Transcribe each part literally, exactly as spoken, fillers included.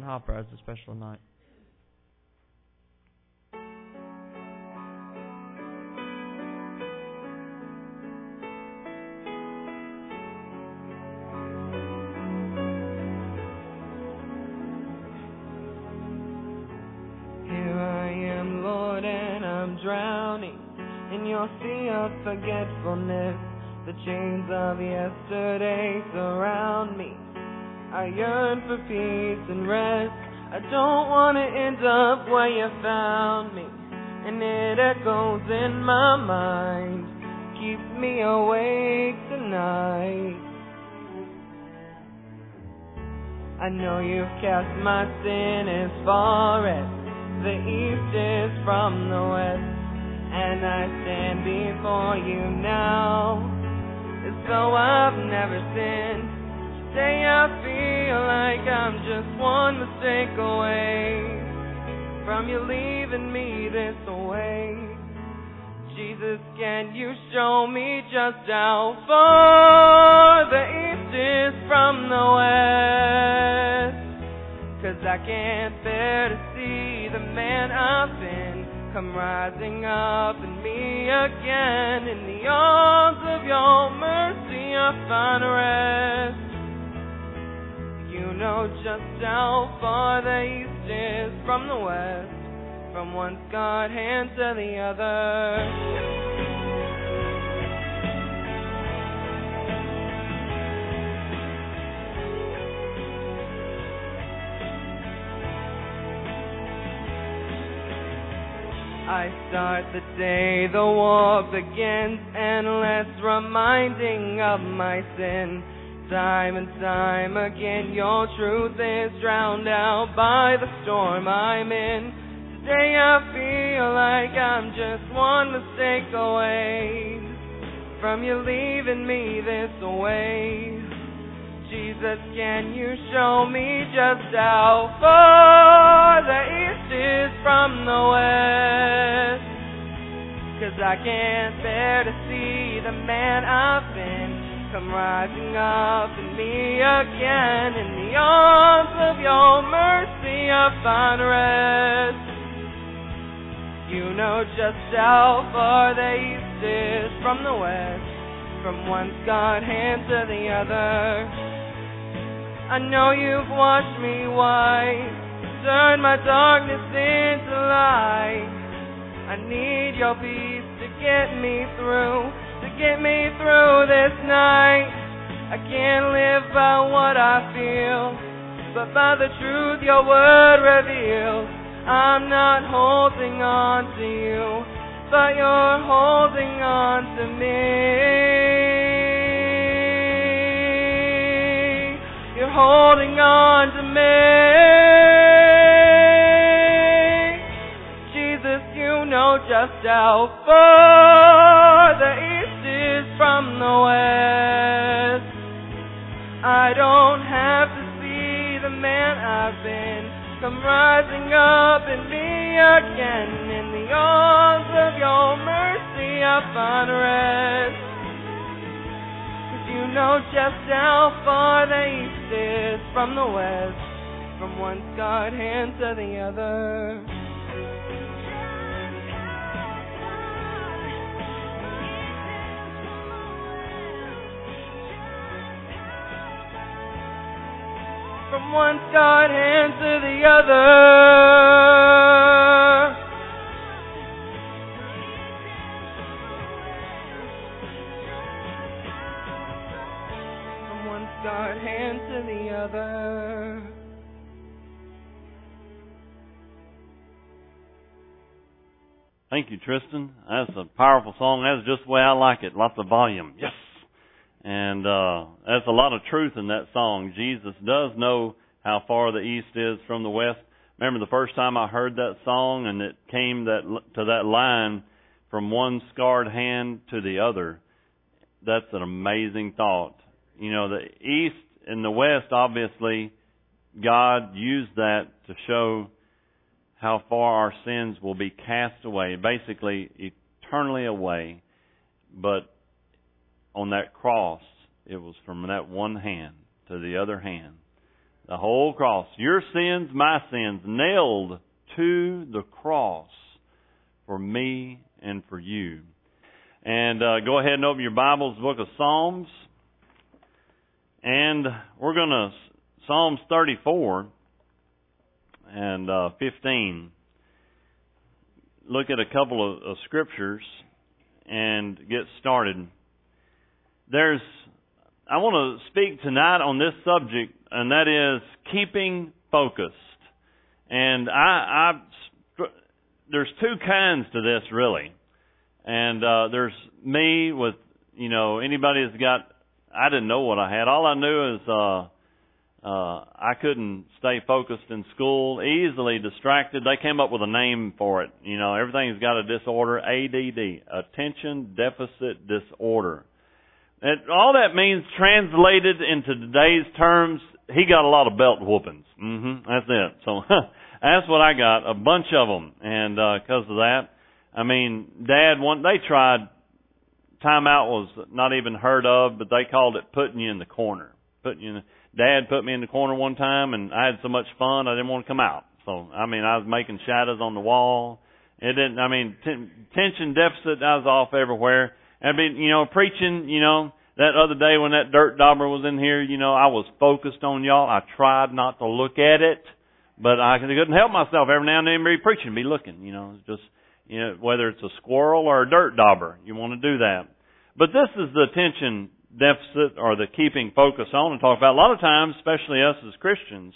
Captain Hopper as the special knight. Forgetfulness, the chains of yesterday surround me. I yearn for peace and rest. I don't want to end up where you found me, and it echoes in my mind. Keep me awake tonight. I know you've cast my sin as far as the east is from the west, and I stand before you now as though I've never sinned. Today I feel like I'm just one mistake away from you leaving me this way. Jesus, can you show me just how far the east is from the west? 'Cause I can't bear to see the man I've been come rising up in me again. In the arms of your mercy I find rest. You know just how far the east is from the west, from one scarred hand to the other. I start the day the war begins, endless reminding of my sin. Time and time again, your truth is drowned out by the storm I'm in. Today I feel like I'm just one mistake away from you leaving me this way. Jesus, can you show me just how far the east is from the west? 'Cause I can't bear to see the man I've been come rising up in me again. In the arms of your mercy I find rest. You know just how far the east is from the west, from one scarred hand to the other. I know you've washed me white, turned my darkness into light. I need your peace to get me through, to get me through this night. I can't live by what I feel, but by the truth your word reveals. I'm not holding on to you, but you're holding on to me. Holding on to me. Jesus, you know just how far the east is from the west. I don't have to see the man I've been come rising up in me again. In the arms of your mercy I find rest. You know just how far the east is from the west, from one scarred hand to the other. From one scarred hand to the other. Hand to the other. Thank you, Tristan. That's a powerful song. That's just the way I like it. Lots of volume. Yes. And uh, that's a lot of truth in that song. Jesus does know how far the east is from the west. Remember the first time I heard that song and it came that to that line, from one scarred hand to the other. That's an amazing thought. You know, the east and the west, obviously, God used that to show how far our sins will be cast away, basically eternally away. But on that cross, it was from that one hand to the other hand. The whole cross. Your sins, my sins, nailed to the cross for me and for you. And uh, go ahead and open your Bibles, book of Psalms. And we're going to, Psalms thirty-four and uh, fifteen. Look at a couple of, of scriptures and get started. There's, I want to speak tonight on this subject, and that is keeping focused. And I, I there's two kinds to this, really. And uh, there's me with, you know, anybody that's got, I didn't know what I had. All I knew is uh, uh, I couldn't stay focused in school, easily distracted. They came up with a name for it. You know, everything's got a disorder, A D D, Attention Deficit Disorder. And all that means, translated into today's terms, he got a lot of belt whoopings. Mm-hmm, that's it. So that's what I got, a bunch of them. And because uh, of that, I mean, Dad, one, they tried, timeout was not even heard of, but they called it putting you in the corner. Putting you in the, Dad put me in the corner one time, and I had so much fun, I didn't want to come out. So, I mean, I was making shadows on the wall. It didn't, I mean, t- tension deficit, I was off everywhere. I mean, you know, preaching, you know, that other day when that dirt dauber was in here, you know, I was focused on y'all. I tried not to look at it, but I couldn't help myself. Every now and then, be preaching, be looking, you know, just, you know, whether it's a squirrel or a dirt dauber, you want to do that. But this is the attention deficit, or the keeping focus on and talk about. A lot of times, especially us as Christians,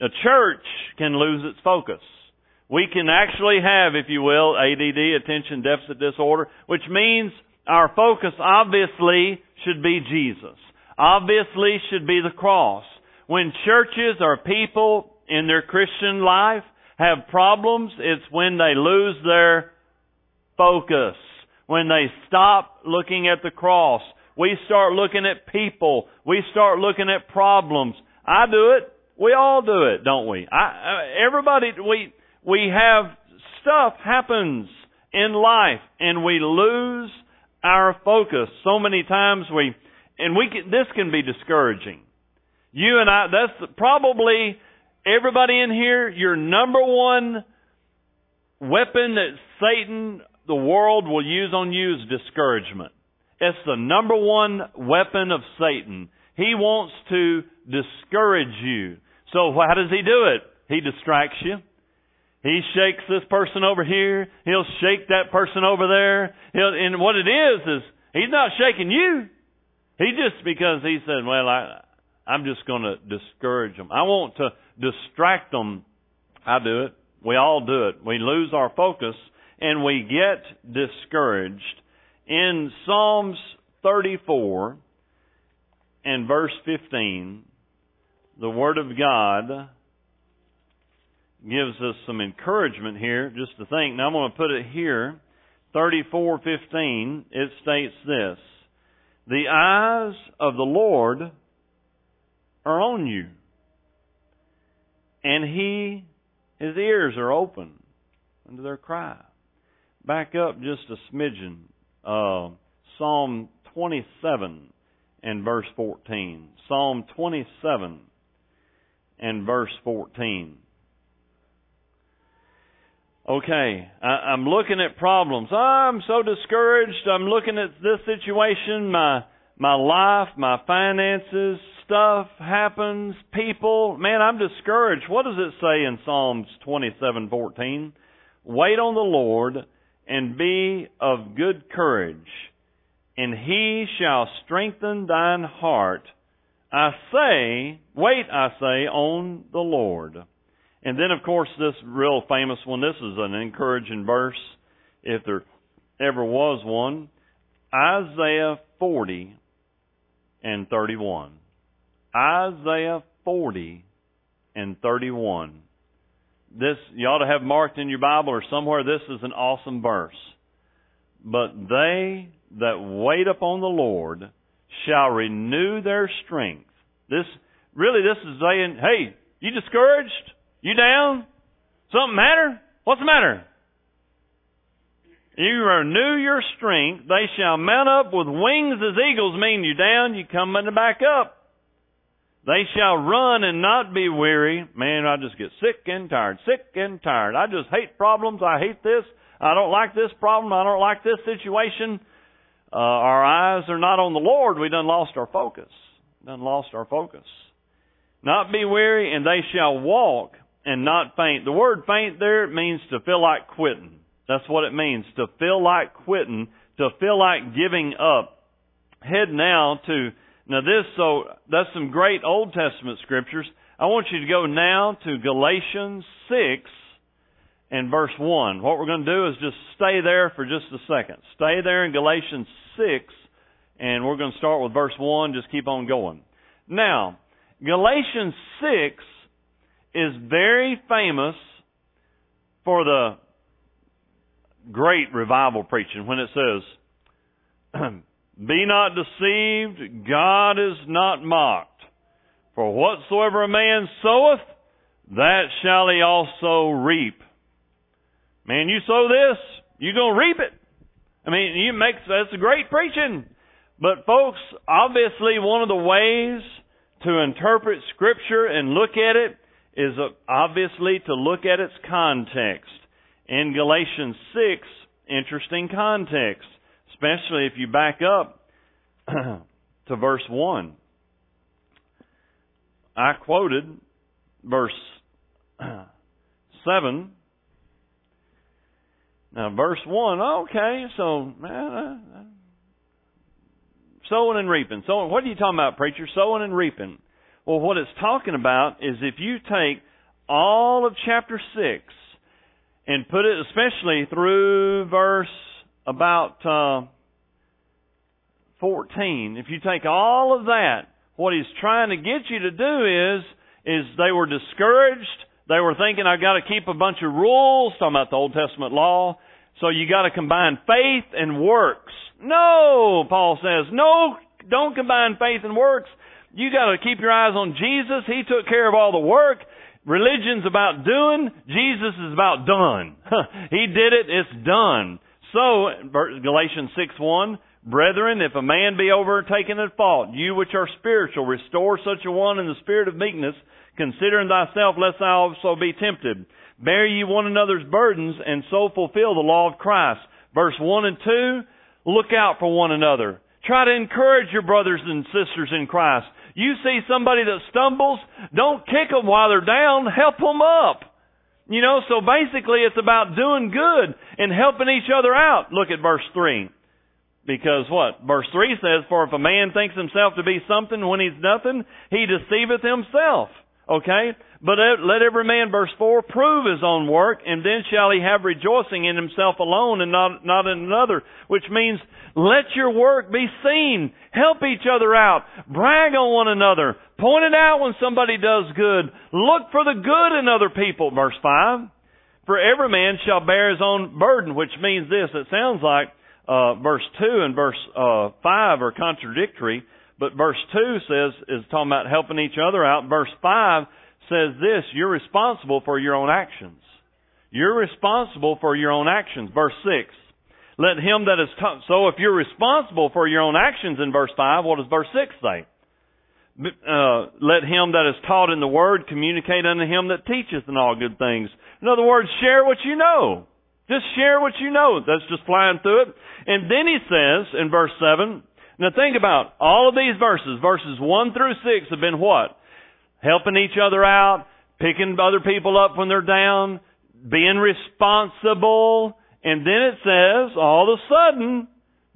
the church can lose its focus. We can actually have, if you will, A D D, Attention Deficit Disorder, which means our focus obviously should be Jesus. Obviously should be the cross. When churches or people in their Christian life have problems, it's when they lose their focus. When they stop looking at the cross. We start looking at people. We start looking at problems. I do it. We all do it, don't we? I, everybody, we, we have stuff happens in life and we lose our focus. So many times we, and we can, this can be discouraging. You and I, that's probably everybody in here, your number one weapon that Satan, the world, will use on you is discouragement. It's the number one weapon of Satan. He wants to discourage you. So how does he do it? He distracts you. He shakes this person over here. He'll shake that person over there. He'll, and what it is, is he's not shaking you. He just, because he said, well, I, I'm just going to discourage them. I want to distract them. I do it. We all do it. We lose our focus and we get discouraged. In Psalms thirty-four and verse fifteen, the Word of God gives us some encouragement here, just to think. Now I'm going to put it here, thirty-four fifteen, it states this, the eyes of the Lord are on you, and He, His ears are open unto their cry. Back up just a smidgen, uh, Psalm twenty-seven and verse fourteen. Psalm twenty-seven and verse fourteen. Okay, I, I'm looking at problems. Oh, I'm so discouraged. I'm looking at this situation, my my life, my finances, stuff happens, people. Man, I'm discouraged. What does it say in Psalms twenty-seven fourteen? Wait on the Lord and be of good courage, and He shall strengthen thine heart. I say, wait, I say, on the Lord. And then, of course, this real famous one, this is an encouraging verse, if there ever was one, Isaiah forty and thirty-one. Isaiah forty and thirty-one. This, you ought to have marked in your Bible or somewhere, this is an awesome verse. But they that wait upon the Lord shall renew their strength. This, really, this is saying, hey, you discouraged? You down? Something matter? What's the matter? You renew your strength. They shall mount up with wings as eagles. Mean you down, you come back up. They shall run and not be weary. Man, I just get sick and tired, sick and tired. I just hate problems. I hate this. I don't like this problem. I don't like this situation. Uh, our eyes are not on the Lord. We done lost our focus. Done lost our focus. Not be weary, and they shall walk and not faint. The word faint there means to feel like quitting. That's what it means, to feel like quitting, to feel like giving up. Head now to... Now this, so that's some great Old Testament scriptures. I want you to go now to Galatians six and verse one. What we're going to do is just stay there for just a second. Stay there in Galatians six, and we're going to start with verse one. Just keep on going. Now, Galatians six is very famous for the great revival preaching when it says... Be not deceived, God is not mocked. For whatsoever a man soweth, that shall he also reap. Man, you sow this, you're going to reap it. I mean, you make, that's great preaching. But folks, obviously one of the ways to interpret Scripture and look at it is obviously to look at its context. In Galatians six, interesting context. Especially if you back up to verse one. I quoted verse seven. Now, verse one, okay, so man, uh, sowing and reaping. Sowing, what are you talking about, preacher? Sowing and reaping. Well, what it's talking about is if you take all of chapter six and put it especially through verse about uh, fourteen. If you take all of that, what he's trying to get you to do is, is they were discouraged. They were thinking, I've got to keep a bunch of rules, talking about the Old Testament law. So you got to combine faith and works. No, Paul says, no, don't combine faith and works. You got to keep your eyes on Jesus. He took care of all the work. Religion's about doing. Jesus is about done. He did it. It's done. So, Galatians six one, brethren, if a man be overtaken at fault, you which are spiritual, restore such a one in the spirit of meekness, considering thyself, lest thou also be tempted. Bear ye one another's burdens, and so fulfill the law of Christ. Verse one and two, look out for one another. Try to encourage your brothers and sisters in Christ. You see somebody that stumbles, don't kick them while they're down, help them up. You know, so basically it's about doing good and helping each other out. Look at verse three. Because what? Verse three says, for if a man thinks himself to be something when he's nothing, he deceiveth himself. Okay? But let every man, verse four, prove his own work, and then shall he have rejoicing in himself alone and not, not in another. Which means, let your work be seen. Help each other out. Brag on one another. Point it out when somebody does good. Look for the good in other people. Verse five, for every man shall bear his own burden, which means this. It sounds like uh, verse two and verse uh, five are contradictory, but verse two says is talking about helping each other out. Verse five says this, you're responsible for your own actions. You're responsible for your own actions. Verse six, let him that is... T- so if you're responsible for your own actions in verse five, what does verse six say? Uh, let him that is taught in the word communicate unto him that teacheth in all good things. In other words, share what you know. Just share what you know. That's just flying through it. And then he says in verse seven, now think about all of these verses. Verses one through six have been what? Helping each other out, picking other people up when they're down, being responsible. And then it says, all of a sudden,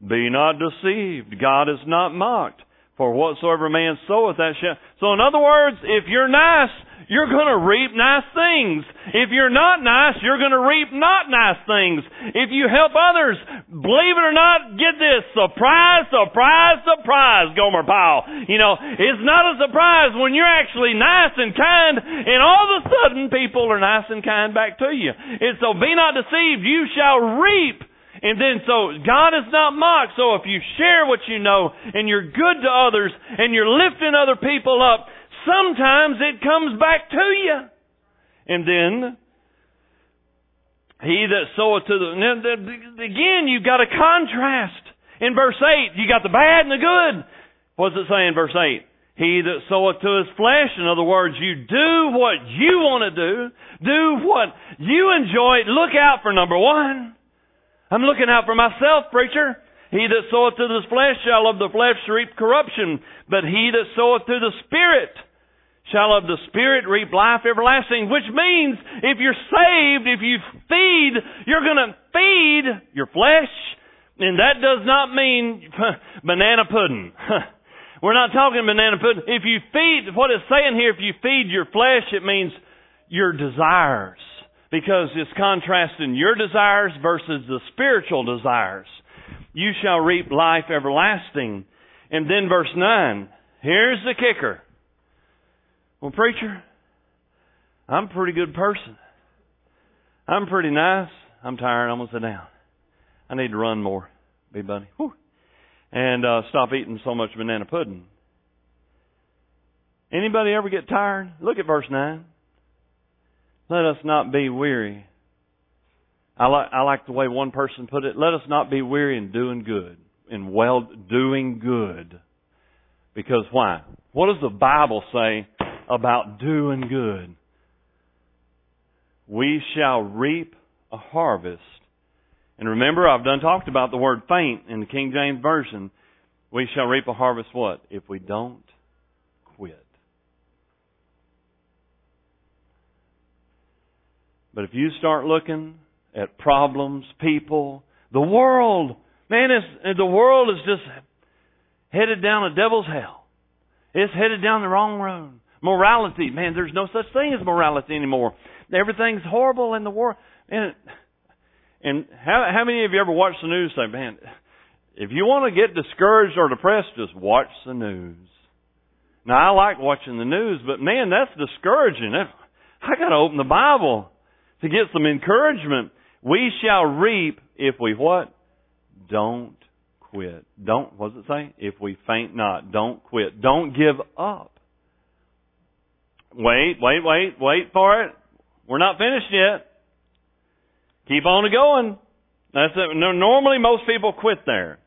be not deceived. God is not mocked. For whatsoever man soweth, that shall... So in other words, if you're nice, you're going to reap nice things. If you're not nice, you're going to reap not nice things. If you help others, believe it or not, get this, surprise, surprise, surprise, Gomer Powell. You know, it's not a surprise when you're actually nice and kind, and all of a sudden people are nice and kind back to you. And so be not deceived, you shall reap. And then, so, God is not mocked. So if you share what you know, and you're good to others, and you're lifting other people up, sometimes it comes back to you. And then, he that soweth to the... Again, you've got a contrast. In verse eight, you got the bad and the good. What's it say in verse eight? He that soweth to his flesh, in other words, you do what you want to do, do what you enjoy. Look out for number one. I'm looking out for myself, preacher. He that soweth to his flesh shall of the flesh reap corruption, but he that soweth to the Spirit shall of the Spirit reap life everlasting. Which means if you're saved, if you feed, you're going to feed your flesh, and that does not mean banana pudding. We're not talking banana pudding. If you feed, what it's saying here, if you feed your flesh, it means your desires. Because it's contrasting your desires versus the spiritual desires. You shall reap life everlasting. And then verse nine, here's the kicker. Well, preacher, I'm a pretty good person. I'm pretty nice. I'm tired. I'm going to sit down. I need to run more. Be buddy. Whew. And uh, stop eating so much banana pudding. Anybody ever get tired? Look at verse nine. Let us not be weary. I like I like the way one person put it. Let us not be weary in doing good, in well doing good. Because why? What does the Bible say about doing good? We shall reap a harvest. And remember, I've done talked about the word faint in the King James Version. We shall reap a harvest what? If we don't quit. But if you start looking at problems, people, the world, man, it's, the world is just headed down a devil's hell. It's headed down the wrong road. Morality, man, there's no such thing as morality anymore. Everything's horrible in the world. And it, And how, how many of you ever watch the news and say, man, if you want to get discouraged or depressed, just watch the news. Now, I like watching the news, but man, that's discouraging. I got to open the Bible to get some encouragement. We shall reap if we what? Don't quit. Don't, what does it say? If we faint not, don't quit. Don't give up. Wait, wait, wait, wait for it. We're not finished yet. Keep on going. That's it. Normally, most people quit there.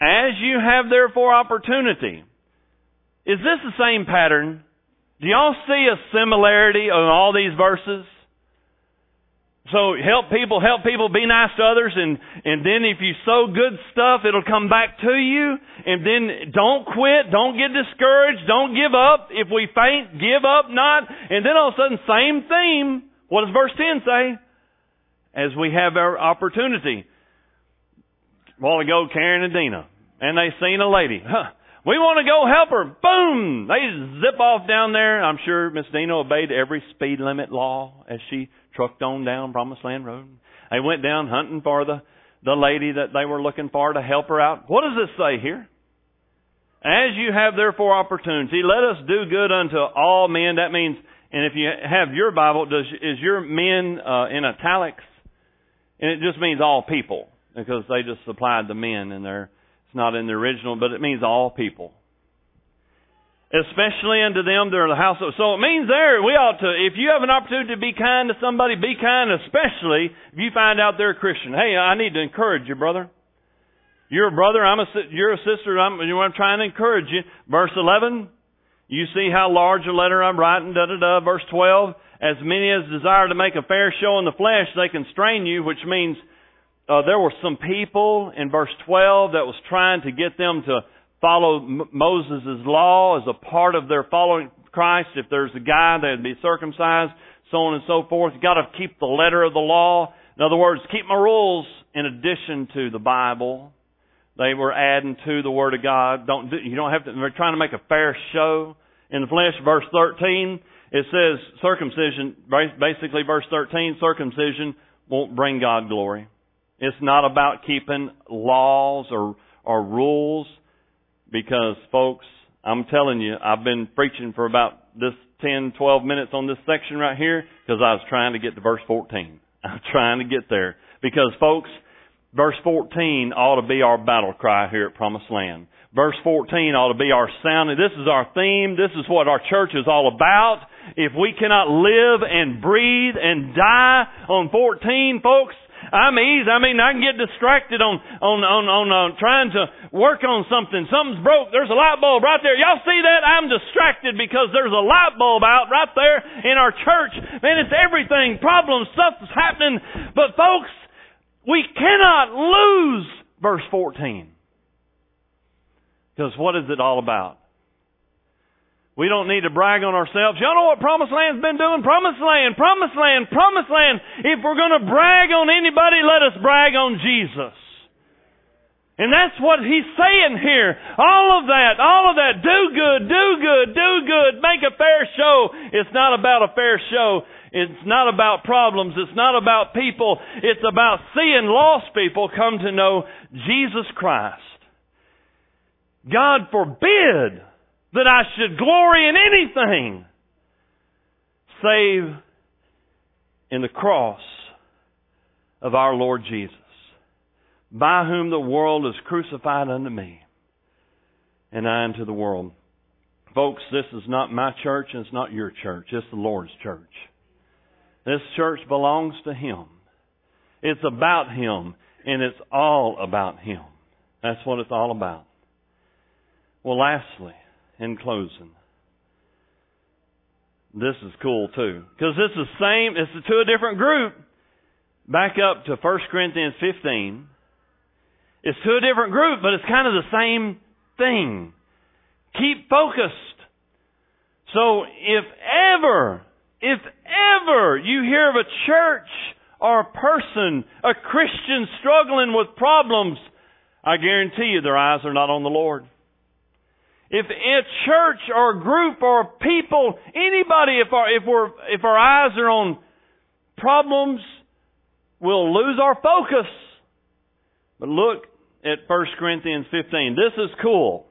As you have, therefore, opportunity. Is this the same pattern? Do y'all see a similarity on all these verses? So help people, help people, be nice to others, and, and then if you sow good stuff, it'll come back to you. And then don't quit, don't get discouraged, don't give up. If we faint, give up not. And then all of a sudden, same theme. What does verse ten say? As we have our opportunity. A while ago, Karen and Dina, and they seen a lady. Huh, we want to go help her. Boom! They zip off down there. I'm sure Miss Dina obeyed every speed limit law as she trucked on down Promised Land Road. They went down hunting for the, the lady that they were looking for to help her out. What does this say here? As you have therefore opportunity, let us do good unto all men. That means, and if you have your Bible, does is your men uh, in italics? And it just means all people, because they just supplied the men in there. It's not in the original, but it means all people. Especially unto them that are the household. So it means there, we ought to, if you have an opportunity to be kind to somebody, be kind, especially if you find out they're a Christian. Hey, I need to encourage you, brother. You're a brother, I'm a, you're a sister, I'm, I'm trying to encourage you. Verse eleven, you see how large a letter I'm writing, da-da-da. Verse twelve, as many as desire to make a fair show in the flesh, they constrain you, which means uh, there were some people in verse twelve that was trying to get them to follow M- Moses' law as a part of their following Christ. If there's a guy, they'd be circumcised, so on and so forth. You've got to keep the letter of the law. In other words, keep my rules in addition to the Bible. They were adding to the Word of God. Don't do, you don't have to, they're trying to make a fair show in the flesh. Verse thirteen. It says circumcision, basically verse thirteen, circumcision won't bring God glory. It's not about keeping laws or, or rules because, folks, I'm telling you, I've been preaching for about this ten, twelve minutes on this section right here because I was trying to get to verse fourteen. I'm trying to get there because, folks, verse fourteen ought to be our battle cry here at Promised Land. Verse fourteen ought to be our sound. This is our theme. This is what our church is all about. If we cannot live and breathe and die on fourteen, folks, I'm easy. I mean, I can get distracted on on on on uh, trying to work on something. Something's broke. There's a light bulb right there. Y'all see that? I'm distracted because there's a light bulb out right there in our church. Man, it's everything. Problems, stuff is happening. But folks, we cannot lose verse fourteen. Because what is it all about? We don't need to brag on ourselves. Y'all know what Promised Land's been doing? Promised Land, Promised Land, Promised Land. If we're going to brag on anybody, let us brag on Jesus. And that's what he's saying here. All of that, all of that, do good, do good, do good, make a fair show. It's not about a fair show. It's not about problems. It's not about people. It's about seeing lost people come to know Jesus Christ. God forbid that I should glory in anything save in the cross of our Lord Jesus, by whom the world is crucified unto me, and I unto the world. Folks, this is not my church, and it's not your church. It's the Lord's church. This church belongs to Him. It's about Him, and it's all about Him. That's what it's all about. Well, lastly, in closing, this is cool too, because this is same. It's to a different group. Back up to First Corinthians fifteen. It's to a different group, but it's kind of the same thing. Keep focused. So if ever, if ever you hear of a church or a person, a Christian struggling with problems, I guarantee you their eyes are not on the Lord. If a church or a group or people, anybody, if our, if we're, if our eyes are on problems, we'll lose our focus. But look at First Corinthians fifteen. This is cool.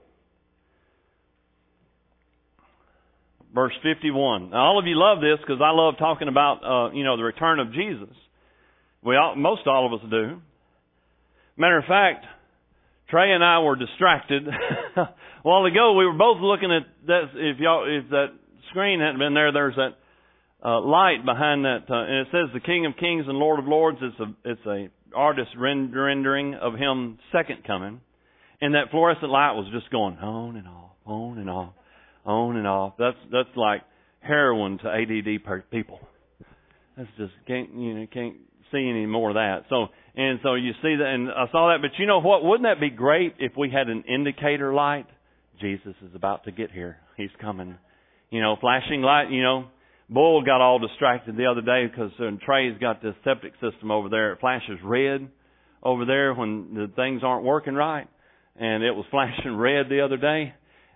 Verse fifty-one. Now, all of you love this because I love talking about, uh, you know, the return of Jesus. We all, most all of us do. Matter of fact, Trey and I were distracted a while ago. We were both looking at that. If y'all, if that screen hadn't been there, there's that uh, light behind that, uh, and it says "The King of Kings and Lord of Lords." It's a it's a artist rendering of Him second coming, and that fluorescent light was just going on and off, on and off, on and off. That's that's like heroin to A D D people. That's just can't you know can't see any more of that. So. And so you see that, and I saw that, but you know what? Wouldn't that be great if we had an indicator light? Jesus is about to get here. He's coming. You know, flashing light, you know. Bull got all distracted the other day because Trey's got this septic system over there. It flashes red over there when the things aren't working right. And it was flashing red the other day.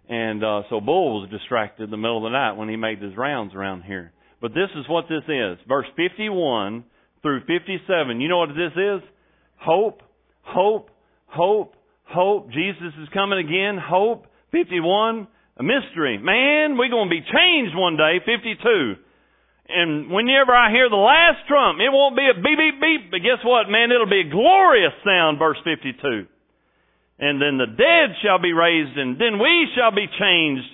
And uh, so Bull was distracted in the middle of the night when he made his rounds around here. But this is what this is. Verse fifty-one through fifty-seven. You know what this is? Hope, hope, hope, hope. Jesus is coming again. Hope. fifty-one, a mystery. Man, we're going to be changed one day. fifty-two. And whenever I hear the last trump, it won't be a beep, beep, beep. But guess what, man? It'll be a glorious sound, verse fifty-two. And then the dead shall be raised, and then we shall be changed.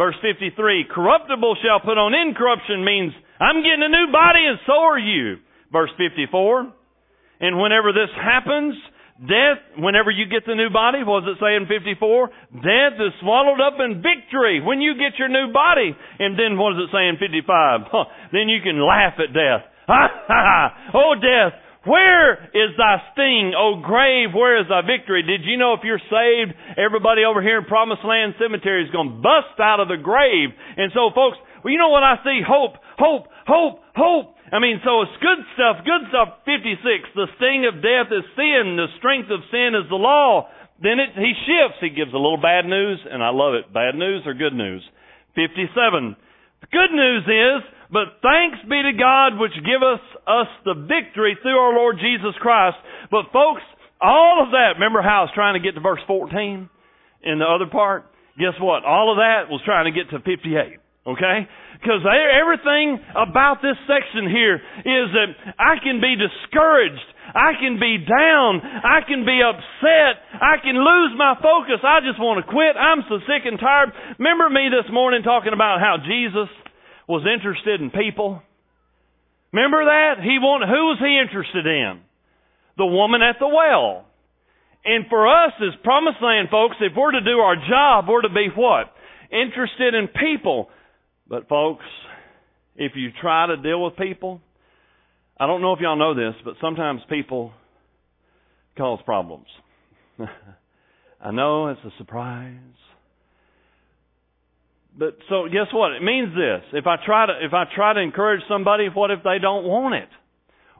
Verse fifty-three, corruptible shall put on incorruption, means I'm getting a new body and so are you. Verse fifty-four. And whenever this happens, death, whenever you get the new body, what does it say in fifty-four? Death is swallowed up in victory when you get your new body. And then what does it say in fifty-five? Huh, then you can laugh at death. Ha, ha, ha. Oh, death, where is thy sting? Oh, grave, where is thy victory? Did you know if you're saved, everybody over here in Promised Land Cemetery is going to bust out of the grave? And so, folks, well, you know what I see? Hope, hope, hope, hope. I mean, so it's good stuff, good stuff. fifty-six, the sting of death is sin. The strength of sin is the law. Then it, he shifts. He gives a little bad news, and I love it. Bad news or good news? fifty-seven, the good news is, but thanks be to God which giveth us the victory through our Lord Jesus Christ. But folks, all of that, remember how I was trying to get to verse fourteen in the other part? Guess what? All of that was trying to get to fifty-eight. Okay? Because everything about this section here is that I can be discouraged. I can be down. I can be upset. I can lose my focus. I just want to quit. I'm so sick and tired. Remember me this morning talking about how Jesus was interested in people? Remember that? He wanted, who was he interested in? the woman at the well. And for us as Promised Land folks, if we're to do our job, we're to be what? Interested in people. But folks, if you try to deal with people, I don't know if y'all know this, but sometimes people cause problems. I know it's a surprise. But so guess what? It means this. If I try to if I try to encourage somebody, what if they don't want it?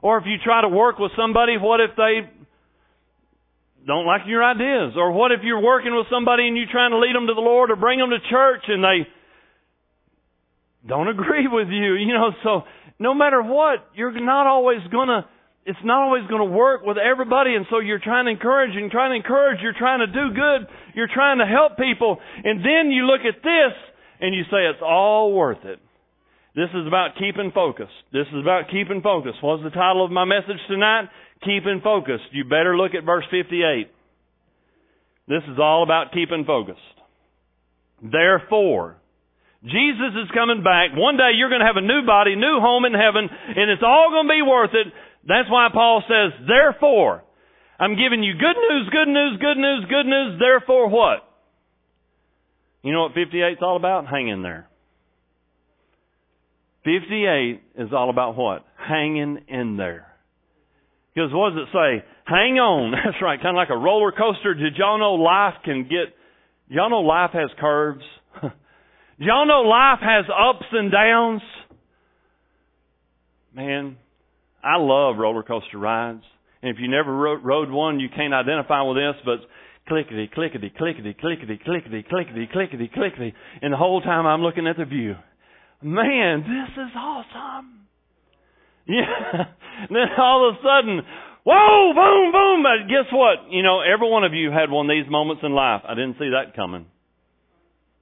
Or if you try to work with somebody, what if they don't like your ideas? Or what if you're working with somebody and you're trying to lead them to the Lord or bring them to church and they don't agree with you? You know, so no matter what, you're not always gonna it's not always going to work with everybody, and so you're trying to encourage, and trying to encourage, you're trying to do good, you're trying to help people, and then you look at this, and you say, it's all worth it. This is about keeping focus. This is about keeping focus. What's the title of my message tonight? Keeping focused. You better look at verse fifty-eight. This is all about keeping focused. Therefore, Jesus is coming back. One day you're going to have a new body, new home in heaven, and it's all going to be worth it. That's why Paul says, therefore, I'm giving you good news, good news, good news, good news, therefore what? You know what fifty-eight's all about? Hang in there. fifty-eight is all about what? Hanging in there. Because what does it say? Hang on. That's right, kind of like a roller coaster. Did y'all know life can get, y'all know life has curves? Y'all know life has ups and downs? Man, I love roller coaster rides. And if you never rode one, you can't identify with this, but clickety, clickety, clickety, clickety, clickety, clickety, clickety, clickety. And the whole time I'm looking at the view. Man, this is awesome. Yeah. And then all of a sudden, whoa, boom, boom. But guess what? You know, every one of you had one of these moments in life. I didn't see that coming.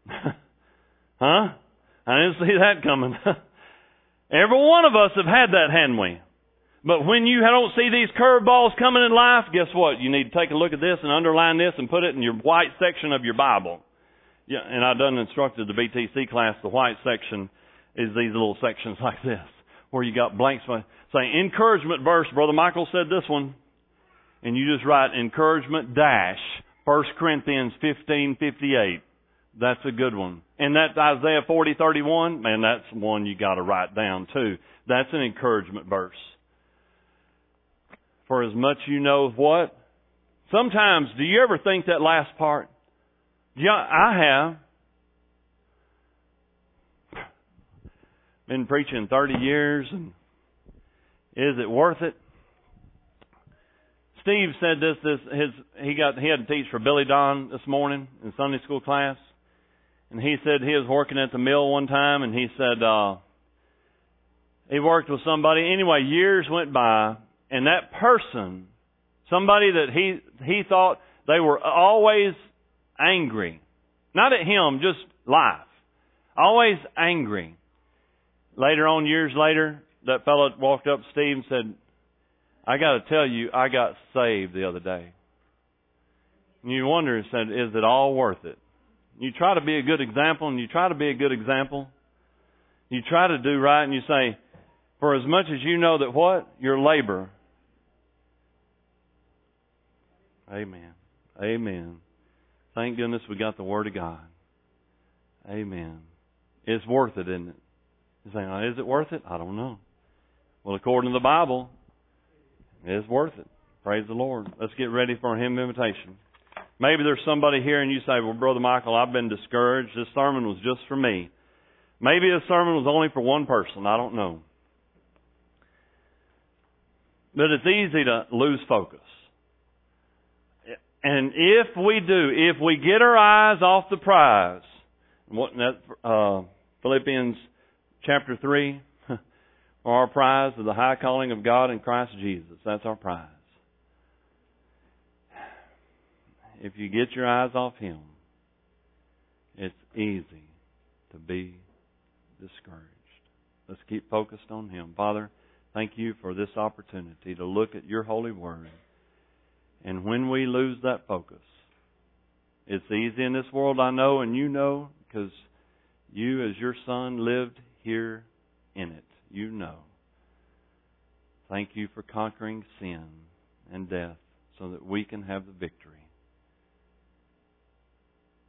Huh? I didn't see that coming. Every one of us have had that, hadn't we? But when you don't see these curveballs coming in life, guess what? You need to take a look at this and underline this and put it in your white section of your Bible. Yeah, and I done instructed the B T C class, the white section is these little sections like this, where you got blanks. Say, encouragement verse, Brother Michael said this one. And you just write encouragement dash, First Corinthians fifteen fifty-eight. That's a good one. And that's Isaiah forty thirty-one. Man, that's one you got to write down too. That's an encouragement verse. For as much you know of what? Sometimes, do you ever think that last part? Yeah, I have. Been preaching thirty years, and is it worth it? Steve said this, this his he got he had to teach for Billy Don this morning in Sunday school class. And he said he was working at the mill one time, and he said uh, he worked with somebody. Anyway, years went by. And that person, somebody that he he thought they were always angry. Not at him, just life. Always angry. Later on, years later, that fellow walked up to Steve and said, I got to tell you, I got saved the other day. And you wonder, he said, is it all worth it? You try to be a good example, and you try to be a good example. You try to do right, and you say, for as much as you know that what? Your labor. Amen. Amen. Thank goodness we got the Word of God. Amen. It's worth it, isn't it? You're saying, oh, is it worth it? I don't know. Well, according to the Bible, it's worth it. Praise the Lord. Let's get ready for a hymn of invitation. Maybe there's somebody here and you say, well, Brother Michael, I've been discouraged. This sermon was just for me. Maybe this sermon was only for one person. I don't know. But it's easy to lose focus. And if we do, if we get our eyes off the prize, what, uh, Philippians chapter three, our prize is the high calling of God in Christ Jesus. That's our prize. If you get your eyes off Him, it's easy to be discouraged. Let's keep focused on Him. Father, thank you for this opportunity to look at your holy word. And when we lose that focus, it's easy in this world, I know, and you know, because you as your son lived here in it. You know. Thank you for conquering sin and death so that we can have the victory.